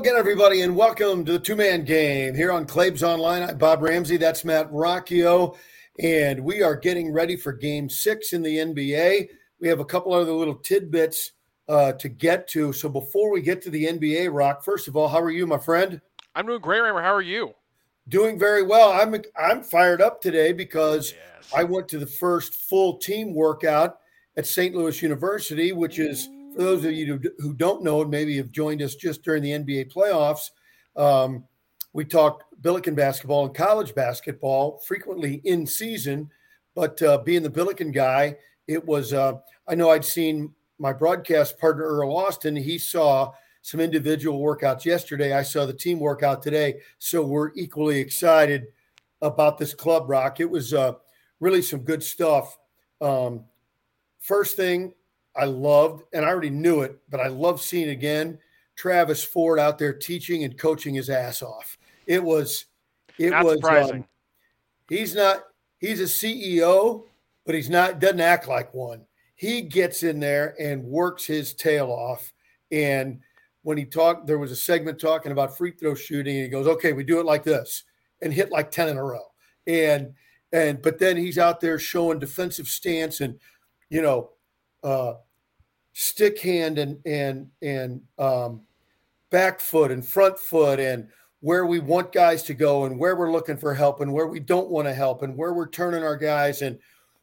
again, everybody, and welcome to the two-man game here on Claibs Online. I'm Bob Ramsey. That's Matt Rocchio, and we are getting ready for Game 6 in the NBA. We have a couple other little tidbits to get to. So before we get to the NBA, Rock, first of all, how are you, my friend? I'm doing great, Rammer. How are you? Doing very well. I'm fired up today because I went to the first full team workout at St. Louis University, which is, for those of you who don't know and maybe have joined us just during the NBA playoffs, we talk Billiken basketball and college basketball frequently in season, but being the Billiken guy, it was I know I'd seen my broadcast partner, Earl Austin. He saw some individual workouts yesterday. I saw the team workout today, so we're equally excited about this club, Rock. It was really some good stuff. First thing I loved, and I already knew it, but I love seeing again, Travis Ford out there teaching and coaching his ass off. It was surprising. He's a CEO, but doesn't act like one. He gets in there and works his tail off. And when he talked, there was a segment talking about free throw shooting, and he goes, "Okay, we do it like this," and hit like 10 in a row. But then he's out there showing defensive stance and, you know, stick hand and back foot and front foot and where we want guys to go and where we're looking for help and where we don't want to help and where we're turning our guys and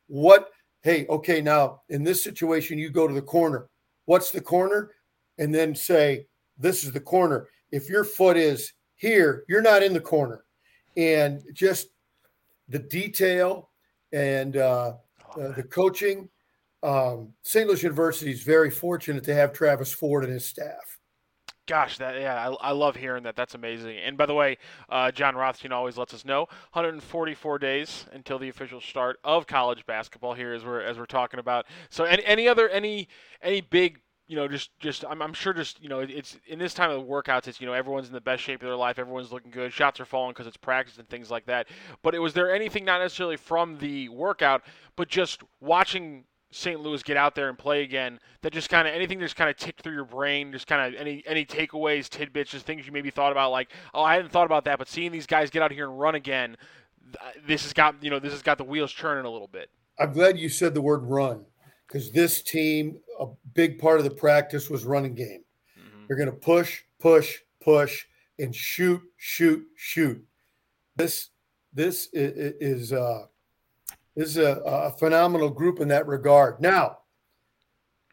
now in this situation, you go to the corner. What's the corner? And then say, this is the corner. If your foot is here, you're not in the corner. And just the detail and the coaching. St. Louis University is very fortunate to have Travis Ford and his staff. Gosh, I love hearing that. That's amazing. And by the way, John Rothstein always lets us know 144 days until the official start of college basketball here as we're talking about. So any big, you know, just I'm sure just, you know, it's in this time of the workouts, it's, you know, everyone's in the best shape of their life. Everyone's looking good. Shots are falling because it's practice and things like that. But was there anything not necessarily from the workout, but just watching St. Louis get out there and play again, that just kind of anything that's kind of ticked through your brain, just kind of any takeaways, tidbits, just things you maybe thought about, like, oh, I hadn't thought about that, but seeing these guys get out here and run again, this has got the wheels churning a little bit. I'm glad you said the word run, because this team, a big part of the practice was running game. Mm-hmm. You're going to push, push, push, and shoot, shoot, shoot. This is a phenomenal group in that regard. Now,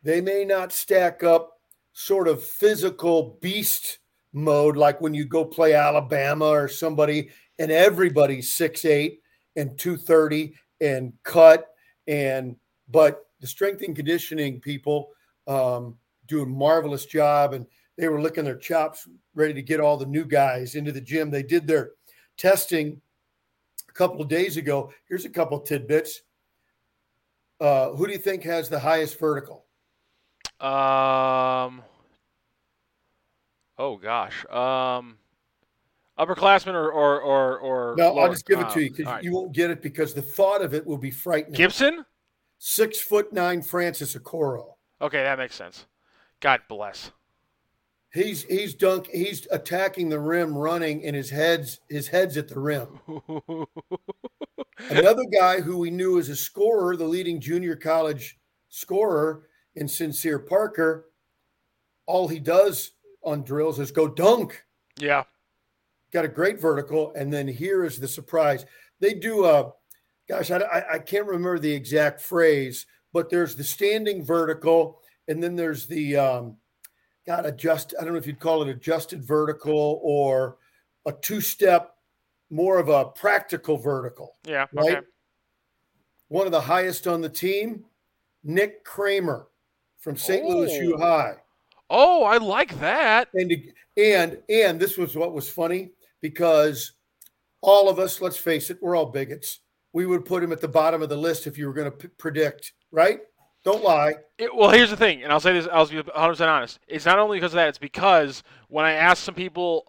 they may not stack up sort of physical beast mode like when you go play Alabama or somebody and everybody's 6'8" and 230 and cut. But the strength and conditioning people do a marvelous job, and they were licking their chops, ready to get all the new guys into the gym. They did their testing couple of days ago. Here's a couple of tidbits. Who do you think has the highest vertical? Upperclassmen or no, lower? I'll just give it to you because you won't get it because the thought of it will be frightening. Gibson? 6'9" Francis Okoro. Okay, that makes sense. God bless. He's attacking the rim running, and his head's at the rim. Another guy who we knew as a scorer, the leading junior college scorer in Sincere Parker, all he does on drills is go dunk. Yeah. Got a great vertical, and then here is the surprise. They do I can't remember the exact phrase, but there's the standing vertical, and then there's the I don't know if you'd call it adjusted vertical or a two-step, more of a practical vertical. Yeah, right? Okay. One of the highest on the team, Nick Kramer from St. Louis U High. Oh, I like that. And this was what was funny, because all of us, let's face it, we're all bigots. We would put him at the bottom of the list if you were going to predict, right? Don't lie. Here's the thing, and I'll say this, I'll be 100% honest. It's not only because of that, it's because when I asked some people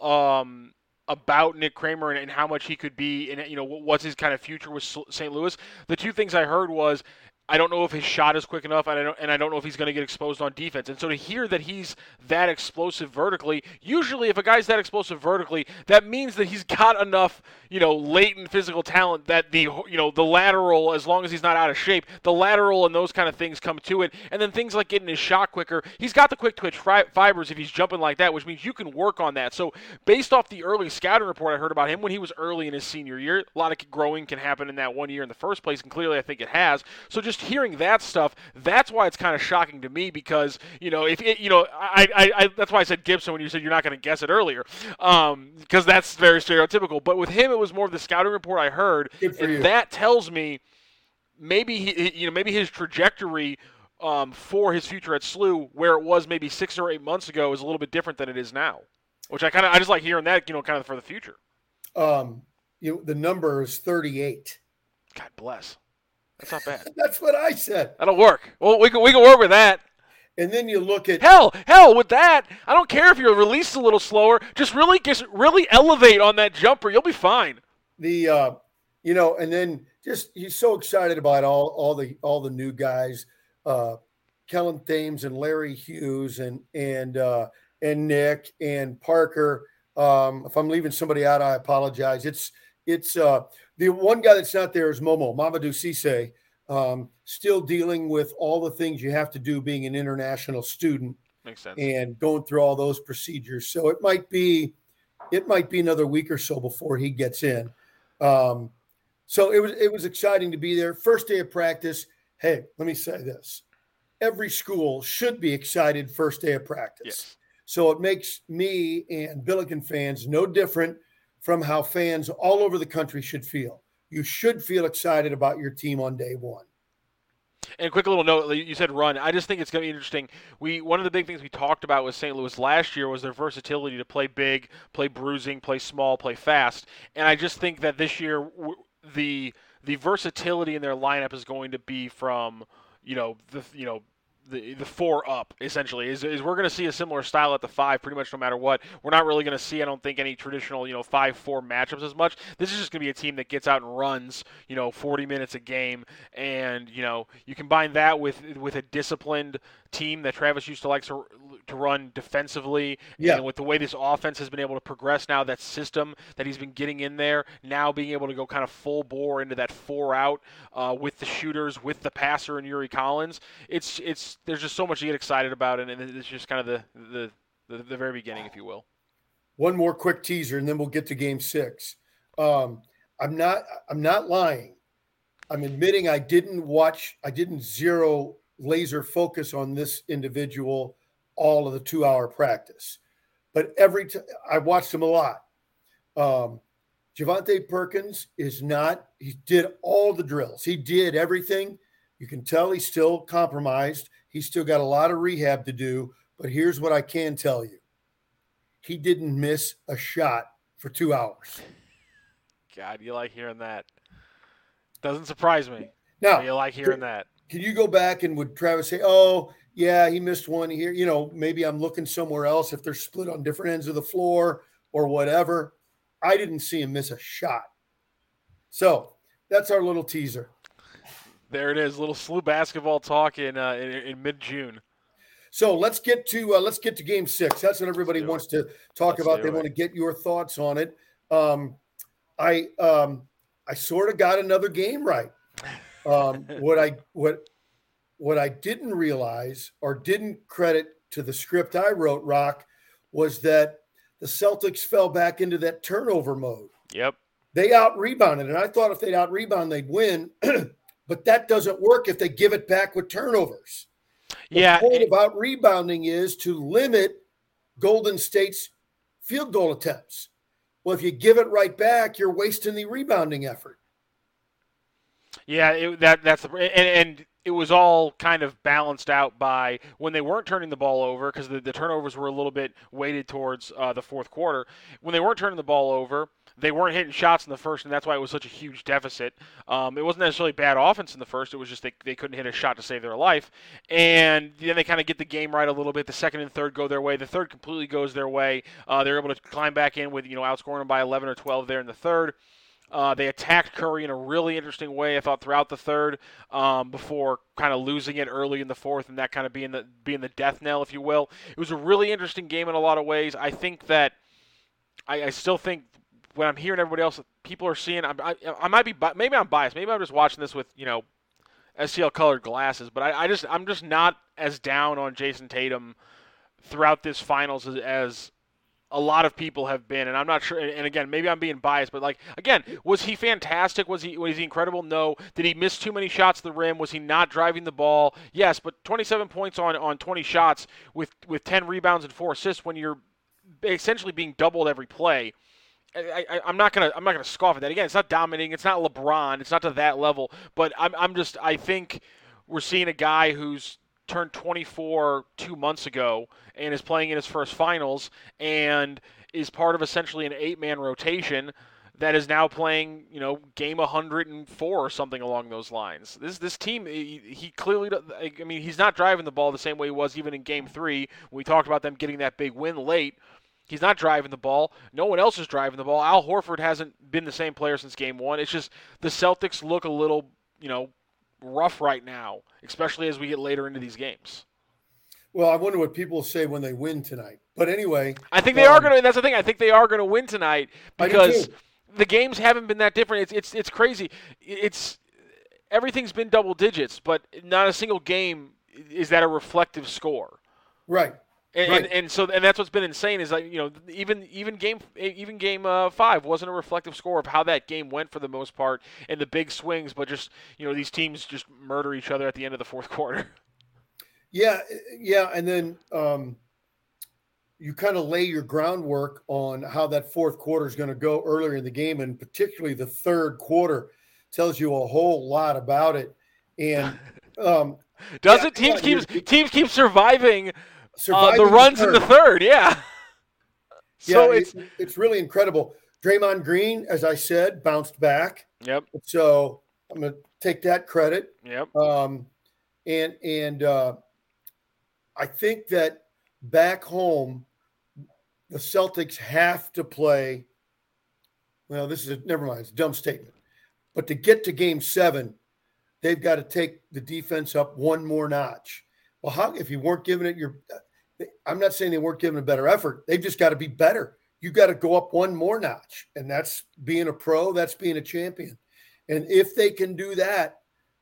about Nick Kramer and how much he could be and, you know, what's his kind of future with St. Louis, the two things I heard was I don't know if his shot is quick enough, and I don't know if he's going to get exposed on defense. And so to hear that he's that explosive vertically, usually if a guy's that explosive vertically, that means that he's got enough, latent physical talent that the lateral, as long as he's not out of shape, the lateral and those kind of things come to it. And then things like getting his shot quicker. He's got the quick twitch fibers if he's jumping like that, which means you can work on that. So based off the early scouting report I heard about him when he was early in his senior year, a lot of growing can happen in that one year in the first place, and clearly I think it has. So just hearing that stuff, that's why it's kind of shocking to me, because I that's why I said Gibson when you said you're not going to guess it earlier, because that's very stereotypical. But with him, it was more of the scouting report I heard, and that tells me maybe maybe his trajectory for his future at SLU, where it was maybe 6 or 8 months ago, is a little bit different than it is now, which I just like hearing that, kind of for the future. The number is 38. God bless. That's not bad. That's what I said. That'll work. Well, we can work with that. And then you look at hell with that. I don't care if you're released a little slower. Just really elevate on that jumper. You'll be fine. The and then just he's so excited about all the new guys, Kellen Thames and Larry Hughes and Nick and Parker. If I'm leaving somebody out, I apologize. It's the one guy that's not there is Mamadou Cisse, still dealing with all the things you have to do being an international student. Makes sense. And going through all those procedures. So it might be another week or so before he gets in. So it was exciting to be there. First day of practice. Hey, let me say this. Every school should be excited first day of practice. Yes. So it makes me and Billiken fans no different from how fans all over the country should feel. You should feel excited about your team on day one. And a quick little note, you said run. I just think it's going to be interesting. One of the big things we talked about with St. Louis last year was their versatility to play big, play bruising, play small, play fast. And I just think that this year the versatility in their lineup is going to be from, the four up, essentially, is we're going to see a similar style at the five pretty much no matter what. We're not really going to see, I don't think, any traditional 5-4 matchups as much. This is just going to be a team that gets out and runs 40 minutes a game, and you combine that with a disciplined team that Travis used to like to run defensively, yeah. And with the way this offense has been able to progress now, that system that he's been getting in there, now being able to go kind of full bore into that four out with the shooters, with the passer and Yuri Collins, it's there's just so much to get excited about, and it's just kind of the very beginning, if you will. One more quick teaser, and then we'll get to Game 6. I'm not lying. I'm admitting I didn't zero laser focus on this individual all of the 2-hour practice, but every time I watched him a lot. Javonte Perkins he did all the drills. He did everything. You can tell he's still compromised. He's still got a lot of rehab to do, but here's what I can tell you. He didn't miss a shot for 2 hours. God, you like hearing that. Doesn't surprise me. Now, you like hearing that. Can you go back and would Travis say, oh, yeah, he missed one here. Maybe I'm looking somewhere else if they're split on different ends of the floor or whatever. I didn't see him miss a shot. So that's our little teaser. There it is, little SLU basketball talk in mid-June. So let's get to Game 6. That's what everybody wants to talk about. They want to get your thoughts on it. I sort of got another game right. What I didn't realize or didn't credit to the script I wrote, Rock, was that the Celtics fell back into that turnover mode. Yep, they out-rebounded, and I thought if they'd out-rebound, they'd win. But that doesn't work if they give it back with turnovers. The point about rebounding is to limit Golden State's field goal attempts. Well, if you give it right back, you're wasting the rebounding effort. Yeah, that's it was all kind of balanced out by when they weren't turning the ball over, because the turnovers were a little bit weighted towards the fourth quarter. When they weren't turning the ball over, they weren't hitting shots in the first, and that's why it was such a huge deficit. It wasn't necessarily bad offense in the first. It was just they couldn't hit a shot to save their life. And then they kind of get the game right a little bit. The second and third go their way. The third completely goes their way. They're able to climb back in with outscoring them by 11 or 12 there in the third. They attacked Curry in a really interesting way, I thought, throughout the third, before kind of losing it early in the fourth and that kind of being the death knell, if you will. It was a really interesting game in a lot of ways. I think that I still think when I'm hearing everybody else, people are seeing. I might be, maybe I'm biased. Maybe I'm just watching this with STL colored glasses. But I'm just not as down on Jayson Tatum throughout this finals as a lot of people have been, and I'm not sure, and again, maybe I'm being biased, but was he fantastic? Was he incredible? No. Did he miss too many shots to the rim? Was he not driving the ball? Yes, but 27 points on 20 shots with 10 rebounds and 4 assists when you're essentially being doubled every play. I'm not gonna scoff at that. Again, it's not dominating, it's not LeBron, it's not to that level, but I think we're seeing a guy who's turned 24 2 months ago and is playing in his first finals and is part of essentially an 8-man rotation that is now playing, game 104 or something along those lines. This team, he clearly, he's not driving the ball the same way he was even in Game 3 when we talked about them getting that big win late. He's not driving the ball. No one else is driving the ball. Al Horford hasn't been the same player since Game 1. It's just the Celtics look a little, rough right now, especially as we get later into these games. Well, I wonder what people say when they win tonight. But anyway, I think they are going to. That's the thing. I think they are going to win tonight because the games haven't been that different. It's crazy. It's everything's been double digits, but not a single game is that a reflective score. Right. And that's what's been insane is even game 5 wasn't a reflective score of how that game went for the most part and the big swings, but just these teams just murder each other at the end of the fourth quarter. Yeah, and then you kind of lay your groundwork on how that fourth quarter is going to go earlier in the game, and particularly the third quarter tells you a whole lot about it. And teams keep surviving. The runs in the third, yeah. So it's really incredible. Draymond Green, as I said, bounced back. Yep. So I'm going to take that credit. Yep. And I think that back home, the Celtics have to play. Well, never mind. It's a dumb statement. But to get to Game 7, they've got to take the defense up one more notch. Well, if you weren't giving it I'm not saying they weren't giving a better effort. They've just got to be better. You got to go up one more notch, and that's being a pro. That's being a champion. And if they can do that,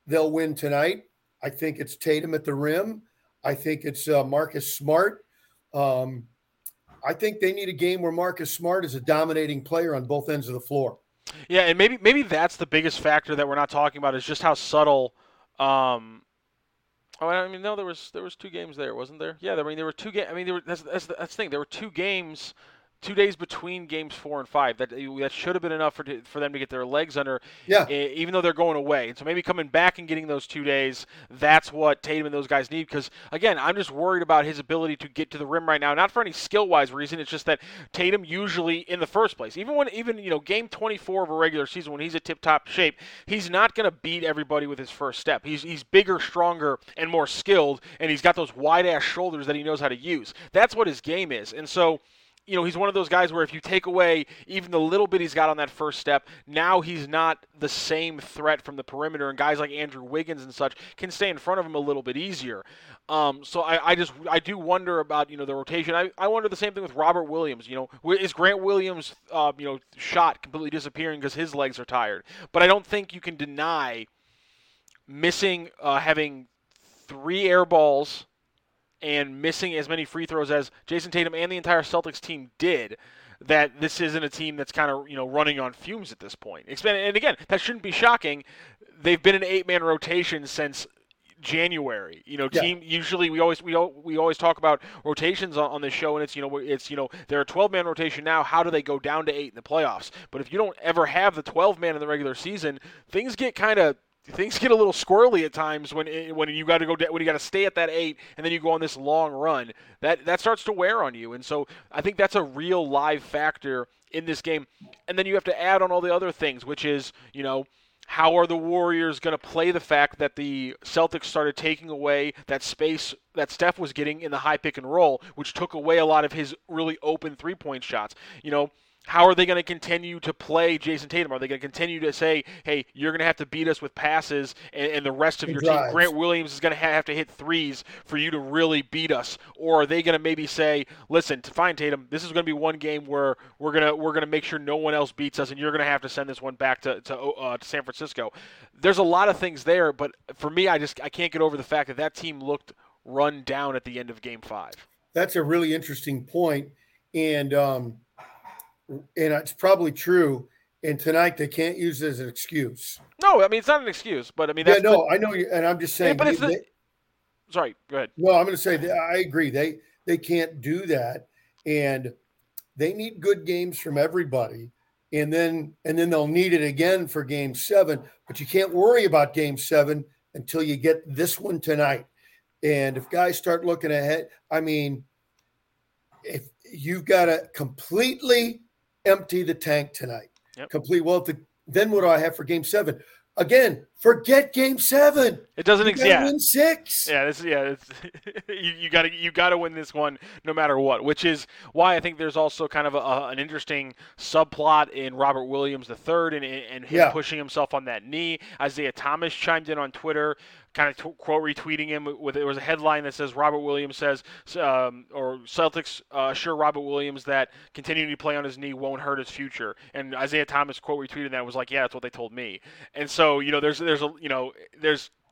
they'll win tonight. I think it's Tatum at the rim. I think it's Marcus Smart. I think they need a game where Marcus Smart is a dominating player on both ends of the floor. Yeah, and maybe that's the biggest factor that we're not talking about is just how subtle there was 2 games there, wasn't there? Yeah, there were 2 games. That's the thing. There were 2 games, 2 days between games 4 and 5. That should have been enough for them to get their legs under. Yeah. Even though they're going away, and so maybe coming back and getting those 2 days. That's what Tatum and those guys need. Because again, I'm just worried about his ability to get to the rim right now. Not for any skill-wise reason. It's just that Tatum usually in the first place, even game 24 of a regular season when he's at tip-top shape, he's not going to beat everybody with his first step. He's bigger, stronger, and more skilled, and he's got those wide-ass shoulders that he knows how to use. That's what his game is, and so. He's one of those guys where if you take away even the little bit he's got on that first step, now he's not the same threat from the perimeter, and guys like Andrew Wiggins and such can stay in front of him a little bit easier. So I do wonder about, the rotation. I wonder the same thing with Robert Williams. Is Grant Williams' shot completely disappearing because his legs are tired? But I don't think you can deny missing having 3 air balls and missing as many free throws as Jayson Tatum and the entire Celtics team did, that this isn't a team that's kind of, running on fumes at this point. And again, that shouldn't be shocking. They've been an 8-man rotation since January. Team usually we always talk about rotations on this show, and it's they're a 12-man rotation now. How do they go down to 8 in the playoffs? But if you don't ever have the 12-man in the regular season, things get a little squirrely at times when you got to stay at that 8 and then you go on this long run that starts to wear on you, and so I think that's a real live factor in this game. And then you have to add on all the other things, which is how are the Warriors going to play the fact that the Celtics started taking away that space that Steph was getting in the high pick and roll, which took away a lot of his really open 3-point shots. How are they going to continue to play Jayson Tatum? Are they going to continue to say, hey, you're going to have to beat us with passes and the rest of your team? Grant Williams is going to have to hit threes for you to really beat us. Or are they going to maybe say, listen, fine, Tatum, this is going to be one game where we're going to make sure no one else beats us, and you're going to have to send this one back to San Francisco? There's a lot of things there, but for me, I can't get over the fact that that team looked run down at the end of Game 5. That's a really interesting point, and it's probably true. And tonight they can't use it as an excuse. No, I mean, it's not an excuse, but I mean, that's I know. And I'm just saying, yeah, but sorry, go ahead. No, I'm going to say that I agree. They can't do that. And they need good games from everybody. And then they'll need it again for Game 7, but you can't worry about Game 7 until you get this one tonight. And if guys start looking ahead, I mean, if you've got to completely empty the tank tonight. Yep. Then what do I have for Game 7? Again, forget Game 7. It doesn't exist. You gotta win 6. Yeah, you got to win this one no matter what, which is why I think there's also kind of an interesting subplot in Robert Williams III and him pushing himself on that knee. Isaiah Thomas chimed in on Twitter, kind of quote retweeting him with, it was a headline that says Robert Williams says, or Celtics assure Robert Williams that continuing to play on his knee won't hurt his future. And Isaiah Thomas quote retweeted that, was like, yeah, that's what they told me. And so, you know, there's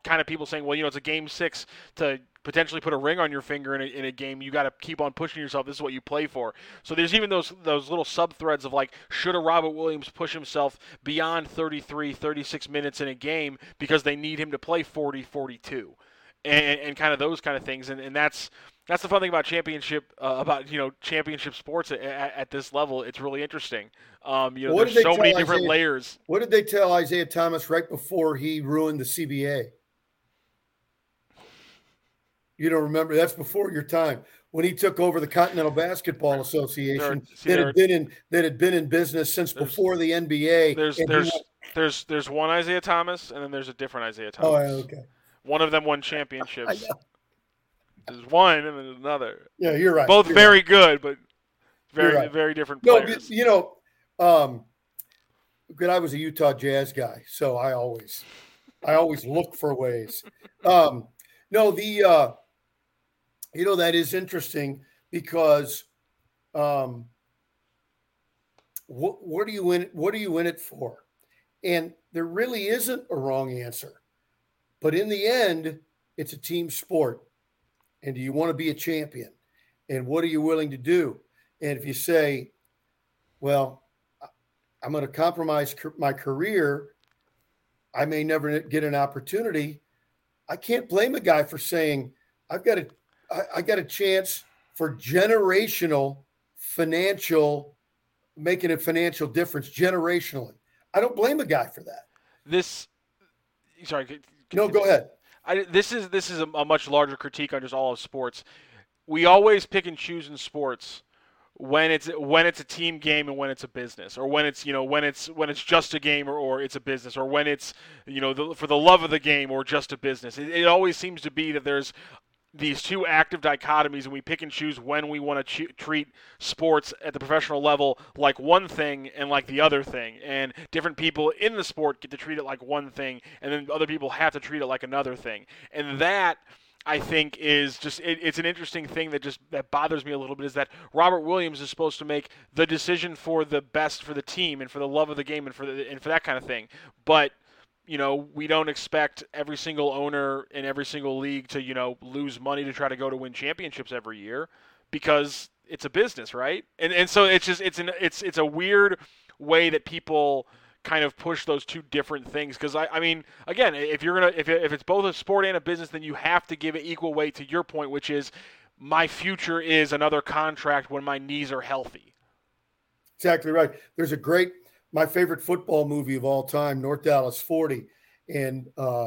kind of people saying, well, you know, it's a Game 6 to potentially put a ring on your finger in a game. You got to keep on pushing yourself. This is what you play for. So there's even those little sub-threads of, like, should a Robert Williams push himself beyond 33, 36 minutes in a game because they need him to play 40, 42, and kind of those kind of things. And that's the fun thing about championship sports at this level. It's really interesting. There's so many different layers. What did they tell Isaiah Thomas right before he ruined the CBA? You don't remember? That's before your time. When he took over the Continental Basketball Association, that had been in business since before the NBA. There's one Isaiah Thomas, and then there's a different Isaiah Thomas. Oh, okay. One of them won championships. There's one and then another. Yeah, you're right. Both good, but very different players. No, but, I was a Utah Jazz guy, so I always look for ways. That is interesting because what are you in it for? And there really isn't a wrong answer. But in the end, it's a team sport. And do you want to be a champion? And what are you willing to do? And if you say, well, I'm going to compromise my career, I may never get an opportunity. I can't blame a guy for saying, I got a chance for making a financial difference generationally. I don't blame a guy for that. Go ahead. This is a much larger critique on just all of sports. We always pick and choose in sports when it's a team game and when it's a business, or when it's just a game or it's a business, or when it's for the love of the game or just a business. It always seems to be that there's these two active dichotomies, and we pick and choose when we want to treat sports at the professional level like one thing and like the other thing. And different people in the sport get to treat it like one thing, and then other people have to treat it like another thing. And that, I think, is just it's an interesting thing that bothers me a little bit, is that Robert Williams is supposed to make the decision for the best for the team and for the love of the game and for that kind of thing. But we don't expect every single owner in every single league to, lose money to try to go to win championships every year, because it's a business, right? And so it's just it's a weird way that people kind of push those two different things. Because I mean, again, if it's both a sport and a business, then you have to give it equal weight to your point, which is my future is another contract when my knees are healthy. Exactly right. There's my favorite football movie of all time, North Dallas 40, and the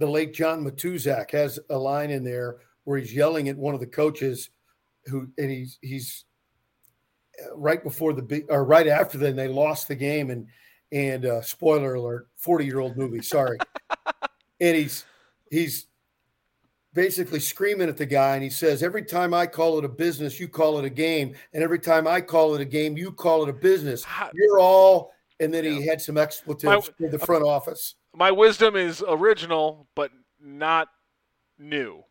late John Matuszak has a line in there where he's yelling at one of the coaches, he's right before right after them they lost the game, and spoiler alert, 40-year-old movie, sorry, and he's basically screaming at the guy, and he says, every time I call it a business, you call it a game, and every time I call it a game, you call it a business. You're all – and then he had some expletives in the front office. My wisdom is original but not new.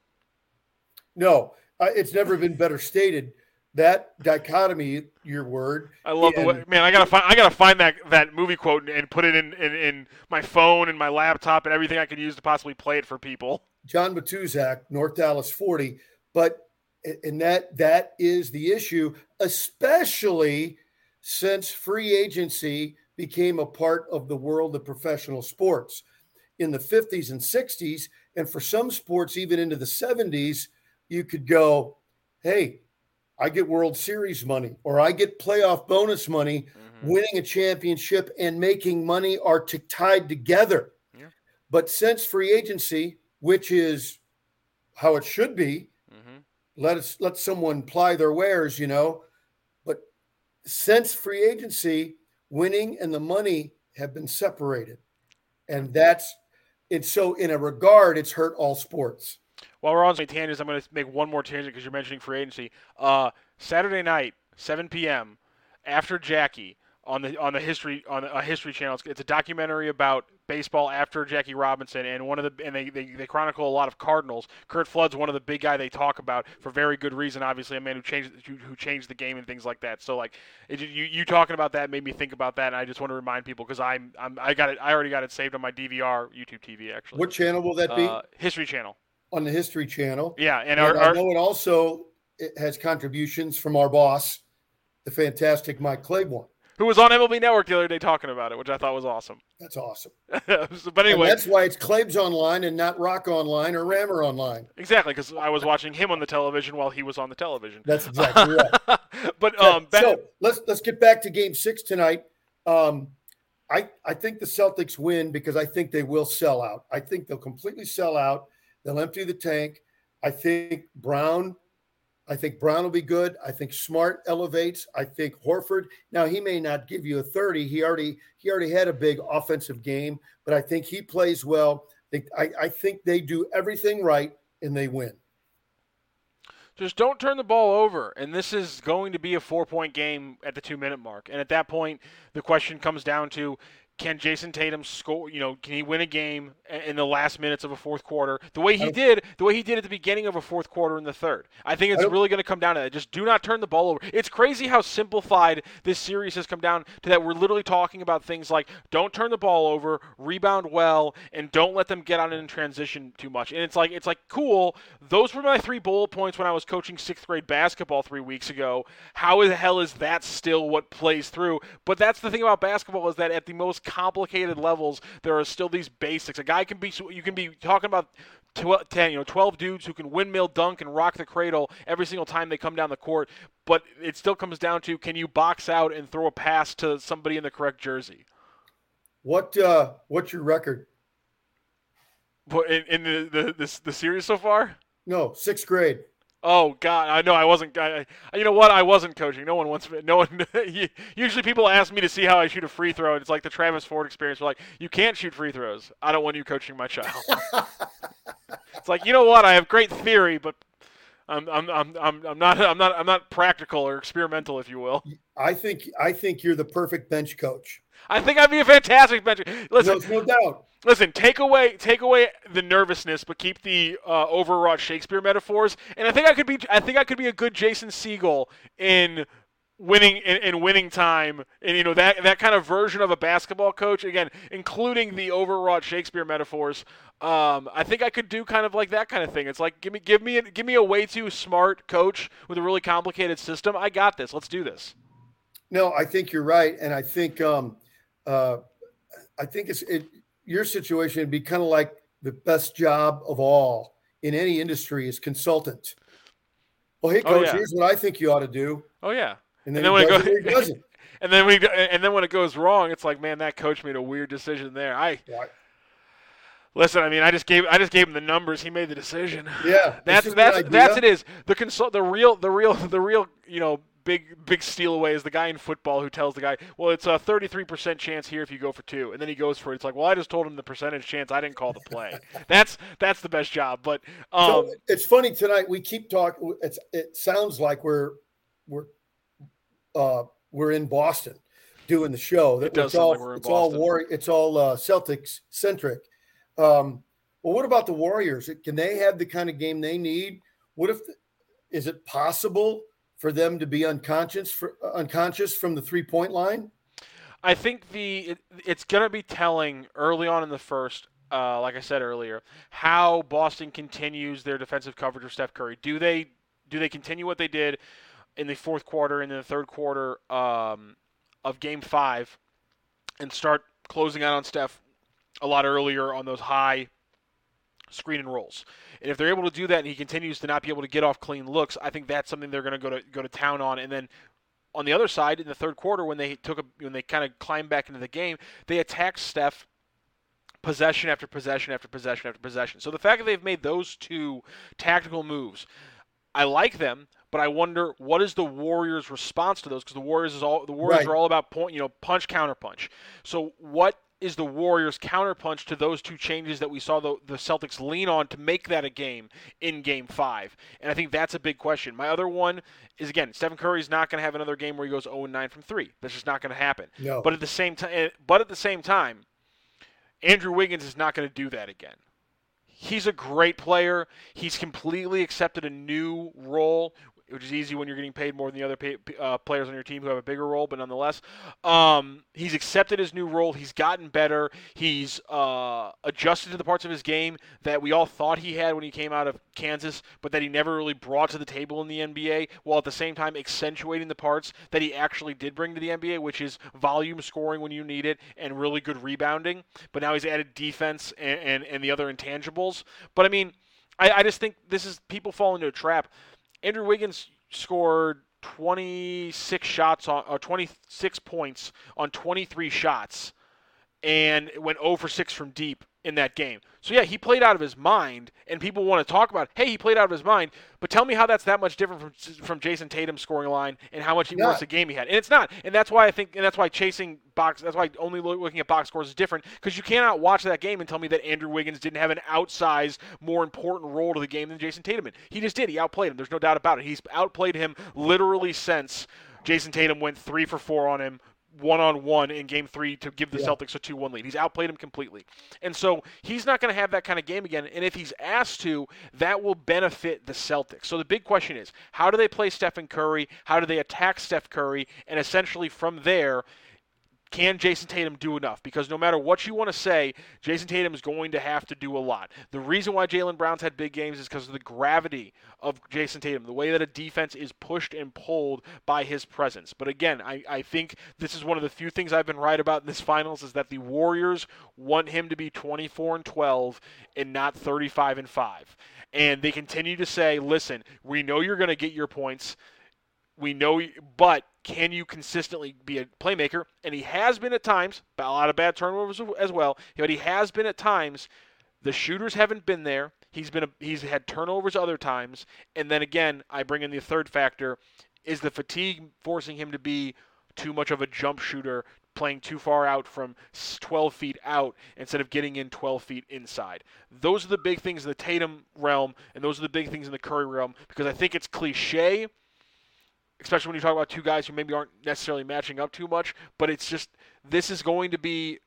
No, it's never been better stated. That dichotomy, your word. I love the way, man. I gotta find that movie quote and put it in my phone and my laptop and everything I can use to possibly play it for people. John Matuszak, North Dallas 40, but and that is the issue, especially since free agency became a part of the world of professional sports in the 50s and 60s, and for some sports even into the 70s. You could go, hey, I get World Series money, or I get playoff bonus money, winning a championship and making money are tied together. Yeah. But since free agency, which is how it should be, let someone ply their wares, but since free agency, winning and the money have been separated. And so in a regard, it's hurt all sports. While we're on some tangents, I'm going to make one more tangent because you're mentioning free agency. Saturday night, 7 p.m. after Jackie on a History Channel. It's a documentary about baseball after Jackie Robinson, and they chronicle a lot of Cardinals. Kurt Flood's one of the big guy they talk about for very good reason. Obviously, a man who changed the game and things like that. So like you talking about that made me think about that, and I just want to remind people because I already got it saved on my DVR, YouTube TV actually. What channel will that be? History Channel. On the History Channel. Yeah. And I know it also has contributions from our boss, the fantastic Mike Claiborne, who was on MLB Network the other day talking about it, which I thought was awesome. That's awesome. But anyway. And that's why it's Claibs Online and not Rock Online or Rammer Online. Exactly, because I was watching him on the television while he was on the television. That's exactly right. But so let's get back to Game 6 tonight. I think the Celtics win because I think they will sell out. I think they'll completely sell out. They'll empty the tank. I think Brown will be good. I think Smart elevates. I think Horford. Now he may not give you a 30. He already had a big offensive game, but I think he plays well. I think they do everything right and they win. Just don't turn the ball over, and this is going to be a 4-point game at the 2-minute mark. And at that point, the question comes down to, can Jayson Tatum score? Can he win a game in the last minutes of a fourth quarter the way he did at the beginning of a fourth quarter in the third? I think it's really going to come down to that. Just do not turn the ball over. It's crazy how simplified this series has come down to, that we're literally talking about things like don't turn the ball over, rebound well, and don't let them get on in transition too much. And it's like cool. Those were my 3 bullet points when I was coaching 6th grade basketball 3 weeks ago. How the hell is that still what plays through? But that's the thing about basketball, is that at the most complicated levels, there are still these basics. A guy you can be talking about 12 dudes who can windmill dunk and rock the cradle every single time they come down the court, but it still comes down to, can you box out and throw a pass to somebody in the correct jersey? What's your record? But in the series so far? No, 6th grade. Oh God! I know I wasn't. You know what? I wasn't coaching. No one wants. No one. Usually, people ask me to see how I shoot a free throw, and it's like the Travis Ford experience. We're like, you can't shoot free throws. I don't want you coaching my child. It's like, you know what? I have great theory, but I'm not practical or experimental, if you will. I think you're the perfect bench coach. I think I'd be a fantastic bench coach. Listen, no doubt. Listen, take away the nervousness, but keep the overwrought Shakespeare metaphors. And I think I could be a good Jason Segel in winning in winning time, and that kind of version of a basketball coach, again, including the overwrought Shakespeare metaphors. I think I could do kind of like that kind of thing. It's like give me a way too smart coach with a really complicated system. I got this. Let's do this. No, I think you're right, and I think it's your situation would be kind of like the best job of all in any industry is consultant. Well, hey coach, here's what I think you ought to do. Oh yeah. And then when it goes, and then when it goes wrong, it's like, man, that coach made a weird decision there. Listen, I mean, I just gave him the numbers. He made the decision. Yeah. That's it is. The real big steal away is the guy in football who tells the guy, well, it's a 33% chance here if you go for two, and then he goes for it. It's like, well, I just told him the percentage chance. I didn't call the play. That's the best job. But so it's funny tonight. We keep talking. It sounds like we're in Boston doing the show. It does sound like we're in Boston. It's all Celtics centric. Well, what about the Warriors? Can they have the kind of game they need? What if? Is it possible for them to be unconscious from the 3-point line? I think it's going to be telling early on in the first. Like I said earlier, how Boston continues their defensive coverage of Steph Curry. Do they continue what they did in the fourth quarter and in the third quarter of Game 5 and start closing out on Steph a lot earlier on those high screen and rolls? And if they're able to do that and he continues to not be able to get off clean looks, I think that's something they're going to go to town on. And then on the other side, in the third quarter, when they kind of climbed back into the game, they attacked Steph possession after possession after possession after possession. So the fact that they've made those two tactical moves, I like them, but I wonder what is the Warriors' response to those, because the Warriors are all about punch counter punch. So what is the Warriors' counterpunch to those two changes that we saw the Celtics lean on to make that a game in Game 5? And I think that's a big question. My other one is, again, Stephen Curry's not going to have another game where he goes 0-9 from 3. That's just not going to happen. No. But at the same time, Andrew Wiggins is not going to do that again. He's a great player. He's completely accepted a new role, which is easy when you're getting paid more than the other players on your team who have a bigger role, but nonetheless, he's accepted his new role. He's gotten better. He's adjusted to the parts of his game that we all thought he had when he came out of Kansas, but that he never really brought to the table in the NBA, while at the same time accentuating the parts that he actually did bring to the NBA, which is volume scoring when you need it and really good rebounding. But now he's added defense and the other intangibles. But, I mean, I just think this is people fall into a trap. Andrew Wiggins scored 26 points on 23 shots and went 0 for 6 from deep in that game. So, yeah, he played out of his mind, and people want to talk about, hey, he played out of his mind, but tell me how that's that much different from Jayson Tatum's scoring line and how much he worse a game he had. And it's not. And that's why I think – and that's why only looking at box scores is different, because you cannot watch that game and tell me that Andrew Wiggins didn't have an outsized, more important role to the game than Jayson Tatum did. He just did. He outplayed him. There's no doubt about it. He's outplayed him literally since Jayson Tatum went 3 for 4 on him, 1-on-1 in Game 3 to give the Celtics a 2-1 lead. He's outplayed him completely. And so he's not going to have that kind of game again. And if he's asked to, that will benefit the Celtics. So the big question is, how do they play Stephen Curry? How do they attack Steph Curry? And essentially from there, can Jayson Tatum do enough? Because no matter what you want to say, Jayson Tatum is going to have to do a lot. The reason why Jaylen Brown's had big games is because of the gravity of Jayson Tatum, the way that a defense is pushed and pulled by his presence. But again, I think this is one of the few things I've been right about in this finals, is that the Warriors want him to be 24-12 and not 35-5. And they continue to say, listen, we know you're going to get your points. We know, but can you consistently be a playmaker? And he has been at times, a lot of bad turnovers as well, but he has been at times. The shooters haven't been there. He's had turnovers other times. And then again, I bring in the third factor, is the fatigue forcing him to be too much of a jump shooter, playing too far out from 12 feet out instead of getting in 12 feet inside. Those are the big things in the Tatum realm, and those are the big things in the Curry realm, because I think it's cliche, especially when you talk about two guys who maybe aren't necessarily matching up too much, but it's just, this is going to be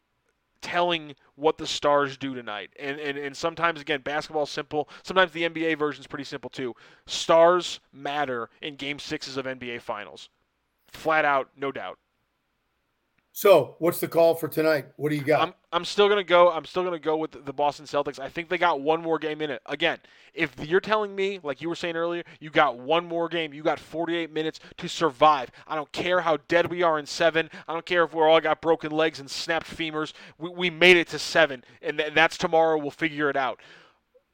telling what the stars do tonight. And sometimes, again, basketball's simple. Sometimes the NBA version's pretty simple too. Stars matter in Game 6s of NBA Finals. Flat out, no doubt. So, what's the call for tonight? What do you got? I'm still gonna go with the Boston Celtics. I think they got one more game in it. Again, if you're telling me, like you were saying earlier, you got one more game, you got 48 minutes to survive. I don't care how dead we are in 7. I don't care if we're all got broken legs and snapped femurs. We made it to 7, and that's tomorrow. We'll figure it out.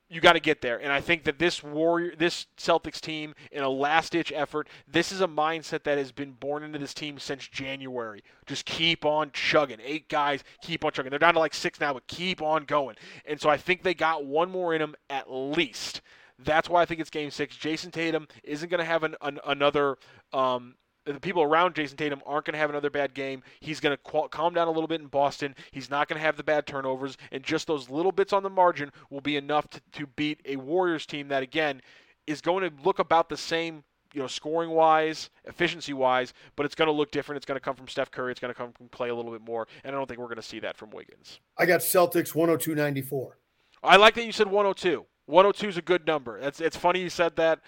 You got to get there. And I think that this Celtics team, in a last-ditch effort, this is a mindset that has been born into this team since January. Just keep on chugging. 8 guys, keep on chugging. They're down to like 6 now, but keep on going. And so I think they got one more in them at least. That's why I think it's Game 6. Jayson Tatum isn't going to have another the people around Jayson Tatum aren't going to have another bad game. He's going to calm down a little bit in Boston. He's not going to have the bad turnovers. And just those little bits on the margin will be enough to beat a Warriors team that, again, is going to look about the same, scoring-wise, efficiency-wise, but it's going to look different. It's going to come from Steph Curry. It's going to come from Klay a little bit more. And I don't think we're going to see that from Wiggins. I got Celtics 102-94. I like that you said 102. 102 is a good number. It's funny you said that.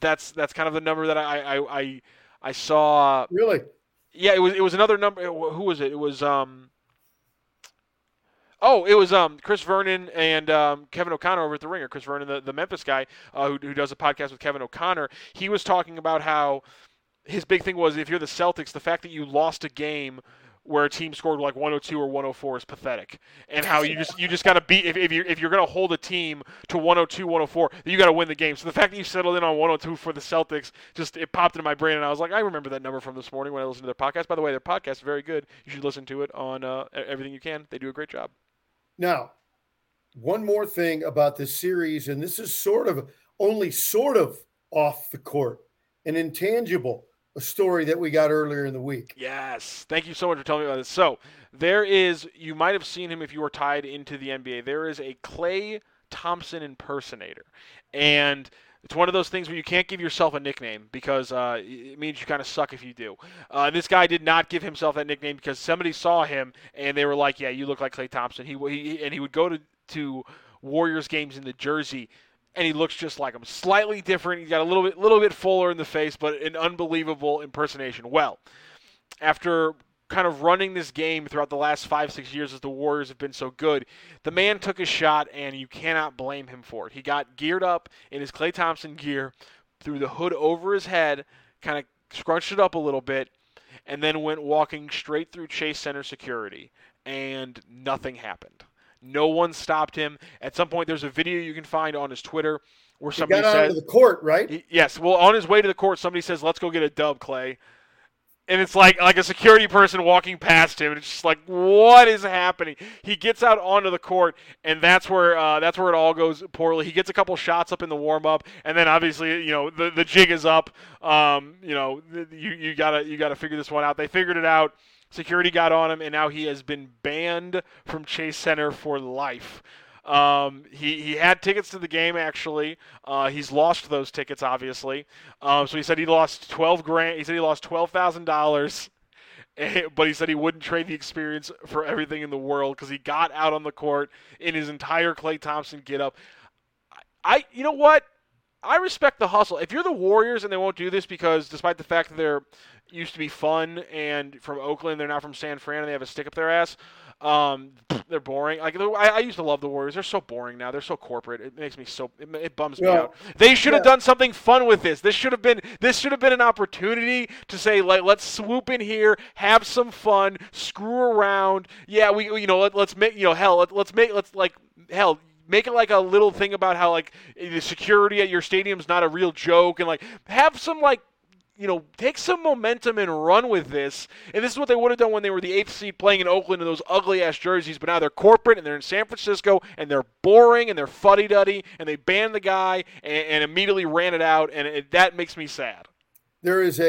That's kind of the number that I saw. Really? Yeah, it was another number. Who was it? It was Chris Vernon and Kevin O'Connor over at The Ringer. Chris Vernon, the Memphis guy who does a podcast with Kevin O'Connor, he was talking about how his big thing was if you're the Celtics, the fact that you lost a game where a team scored like 102 or 104 is pathetic, and how you just got to beat if you're going to hold a team to 102, 104, you got to win the game. So the fact that you settled in on 102 for the Celtics, just it popped into my brain, and I was like, I remember that number from this morning when I listened to their podcast. By the way, their podcast is very good. You should listen to it on everything you can. They do a great job. Now, one more thing about this series, and this is only sort of off the court and intangible. A story that we got earlier in the week. Yes. Thank you so much for telling me about this. So you might have seen him if you were tied into the NBA. There is a Klay Thompson impersonator. And it's one of those things where you can't give yourself a nickname because it means you kind of suck if you do. This guy did not give himself that nickname because somebody saw him and they were like, yeah, you look like Klay Thompson. He would go to Warriors games in the jersey. And he looks just like him. Slightly different. He's got a little bit fuller in the face, but an unbelievable impersonation. Well, after kind of running this game throughout the last 5-6 years as the Warriors have been so good, the man took his shot, and you cannot blame him for it. He got geared up in his Klay Thompson gear, threw the hood over his head, kind of scrunched it up a little bit, and then went walking straight through Chase Center security, and nothing happened. No one stopped him. At some point, there's a video you can find on his Twitter where somebody says, "He got out of the court, right?" Yes. Well, on his way to the court, somebody says, "Let's go get a dub, Klay," and it's like a security person walking past him. And it's just like, what is happening? He gets out onto the court, and that's where it all goes poorly. He gets a couple shots up in the warm up, and then obviously, the jig is up. You gotta figure this one out. They figured it out. Security got on him, and now he has been banned from Chase Center for life. He had tickets to the game, actually. He's lost those tickets, obviously. So he said he lost $12,000. He said he lost $12,000. But he said he wouldn't trade the experience for everything in the world because he got out on the court in his entire Klay Thompson getup. You know what? I respect the hustle. If you're the Warriors and they won't do this because despite the fact that they're used to be fun and from Oakland, they're now from San Fran and they have a stick up their ass, they're boring. Like I used to love the Warriors. They're so boring now. They're so corporate. It makes me it bums me out. They should have done something fun with this. This should have been an opportunity to say, like, let's swoop in here, have some fun, screw around. Yeah, let's make Make it like a little thing about how like the security at your stadium is not a real joke, and like have some take some momentum and run with this. And this is what they would have done when they were the 8th seed playing in Oakland in those ugly ass jerseys. But now they're corporate and they're in San Francisco and they're boring and they're fuddy-duddy and they banned the guy and immediately ran it out. And that makes me sad. There is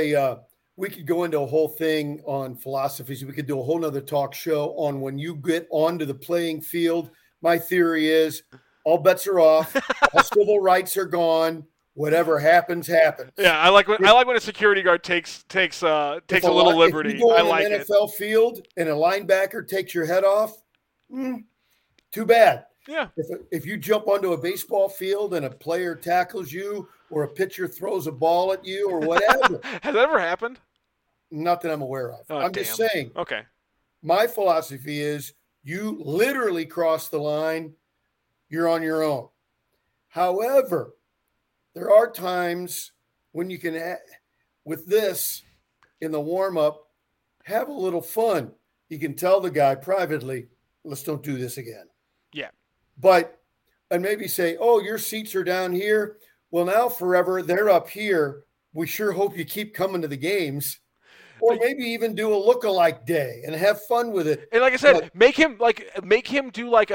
we could go into a whole thing on philosophies. We could do a whole nother talk show on when you get onto the playing field. My theory is all bets are off, all civil rights are gone, whatever happens, happens. Yeah, I like when a security guard takes a little liberty. If you go on an NFL field and a linebacker takes your head off, too bad. Yeah. If you jump onto a baseball field and a player tackles you or a pitcher throws a ball at you or whatever. Has that ever happened? Not that I'm aware of. Oh, I'm just saying. Okay. My philosophy is, you literally cross the line, you're on your own. However, there are times when you can, with this in the warm-up, have a little fun. You can tell the guy privately, let's don't do this again. Yeah. And maybe say, oh, your seats are down here. Well, now forever, they're up here. We sure hope you keep coming to the games. Or maybe even do a lookalike day and have fun with it. And like I said, make him be like,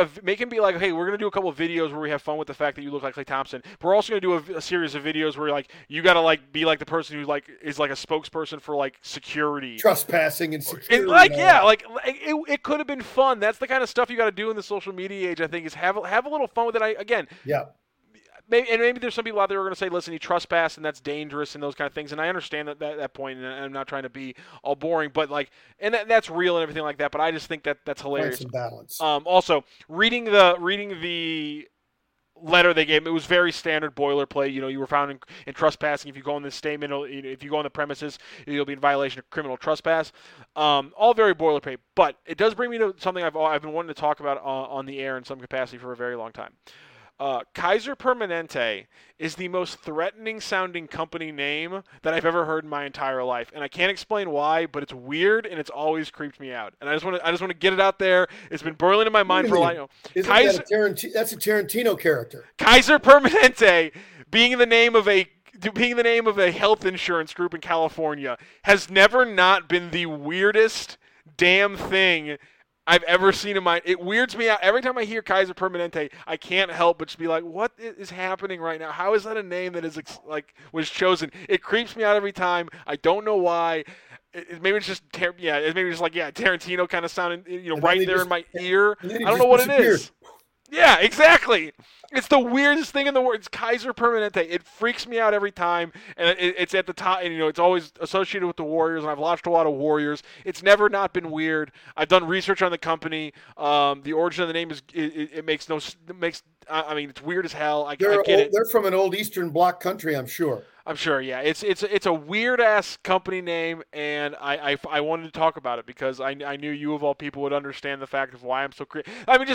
hey, we're gonna do a couple of videos where we have fun with the fact that you look like Klay Thompson. But we're also gonna do a series of videos where like you gotta like be like the person who like is like a spokesperson for like security, trespassing, and security. And like yeah, like it could have been fun. That's the kind of stuff you got to do in the social media age. I think is have a little fun with it. Maybe there's some people out there who are going to say, listen, he trespassed and that's dangerous and those kind of things. And I understand that point, and I'm not trying to be all boring, but like, and that's real and everything like that. But I just think that's hilarious. Some balance. Also, reading the letter they gave him, it was very standard boilerplate. You know, you were found in trespassing. If you go on this statement, if you go on the premises, you'll be in violation of criminal trespass. All very boilerplate. But it does bring me to something I've been wanting to talk about on the air in some capacity for a very long time. Kaiser Permanente is the most threatening-sounding company name that I've ever heard in my entire life, and I can't explain why, but it's weird and it's always creeped me out. And I just want to get it out there. It's been burling in my mind for a while. That's a Tarantino character. Kaiser Permanente, being the name of a health insurance group in California, has never not been the weirdest damn thing I've ever seen in my – it weirds me out. Every time I hear Kaiser Permanente, I can't help but just be like, what is happening right now? How is that a name that is like was chosen? It creeps me out every time. I don't know why. Maybe it's just Tarantino kind of sounding, you know, right there in my ear. I don't know what it is. Yeah, exactly. It's the weirdest thing in the world. It's Kaiser Permanente. It freaks me out every time, and it's at the top. And you know, it's always associated with the Warriors. And I've watched a lot of Warriors. It's never not been weird. I've done research on the company. The origin of the name makes no sense. I mean, it's weird as hell. I get it. They're from an old Eastern Bloc country, I'm sure. I'm sure, yeah. It's a weird-ass company name, and I wanted to talk about it because I knew you, of all people, would understand the fact of why I'm so creative. I mean,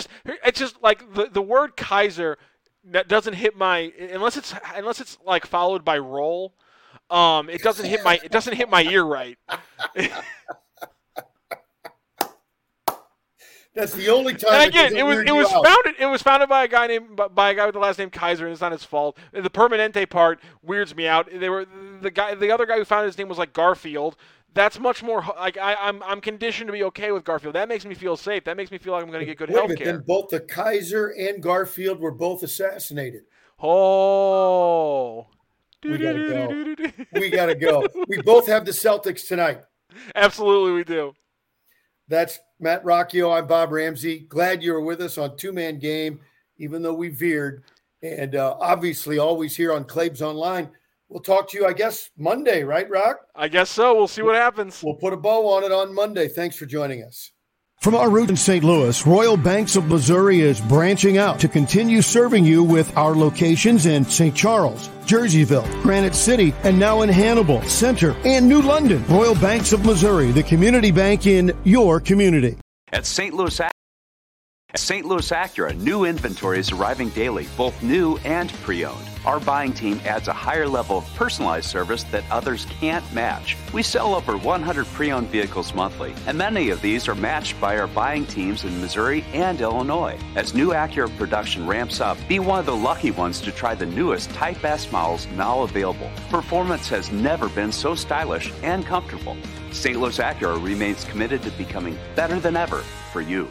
it's just like the word Kaiser doesn't hit my – unless it's like followed by roll, it doesn't hit my ear right. That's the only time. And again, it was founded by a guy with the last name Kaiser, and it's not his fault. The Permanente part weirds me out. They were the other guy who founded his name was like Garfield. That's much more like I'm conditioned to be okay with Garfield. That makes me feel safe. That makes me feel like I'm going to get good health care. Then both the Kaiser and Garfield were both assassinated. Oh, we gotta go. We both have the Celtics tonight. Absolutely, we do. That's Matt Rocchio. I'm Bob Ramsey. Glad you were with us on Two Man Game, even though we veered. And obviously always here on Claibs Online. We'll talk to you, I guess, Monday, right, Rock? I guess so. We'll see what happens. We'll put a bow on it on Monday. Thanks for joining us. From our root in St. Louis, Royal Banks of Missouri is branching out to continue serving you with our locations in St. Charles, Jerseyville, Granite City, and now in Hannibal, Center, and New London. Royal Banks of Missouri, the community bank in your community. At St. Louis Acura, new inventory is arriving daily, both new and pre-owned. Our buying team adds a higher level of personalized service that others can't match. We sell over 100 pre-owned vehicles monthly, and many of these are matched by our buying teams in Missouri and Illinois. As new Acura production ramps up, be one of the lucky ones to try the newest Type S models now available. Performance has never been so stylish and comfortable. St. Louis Acura remains committed to becoming better than ever for you.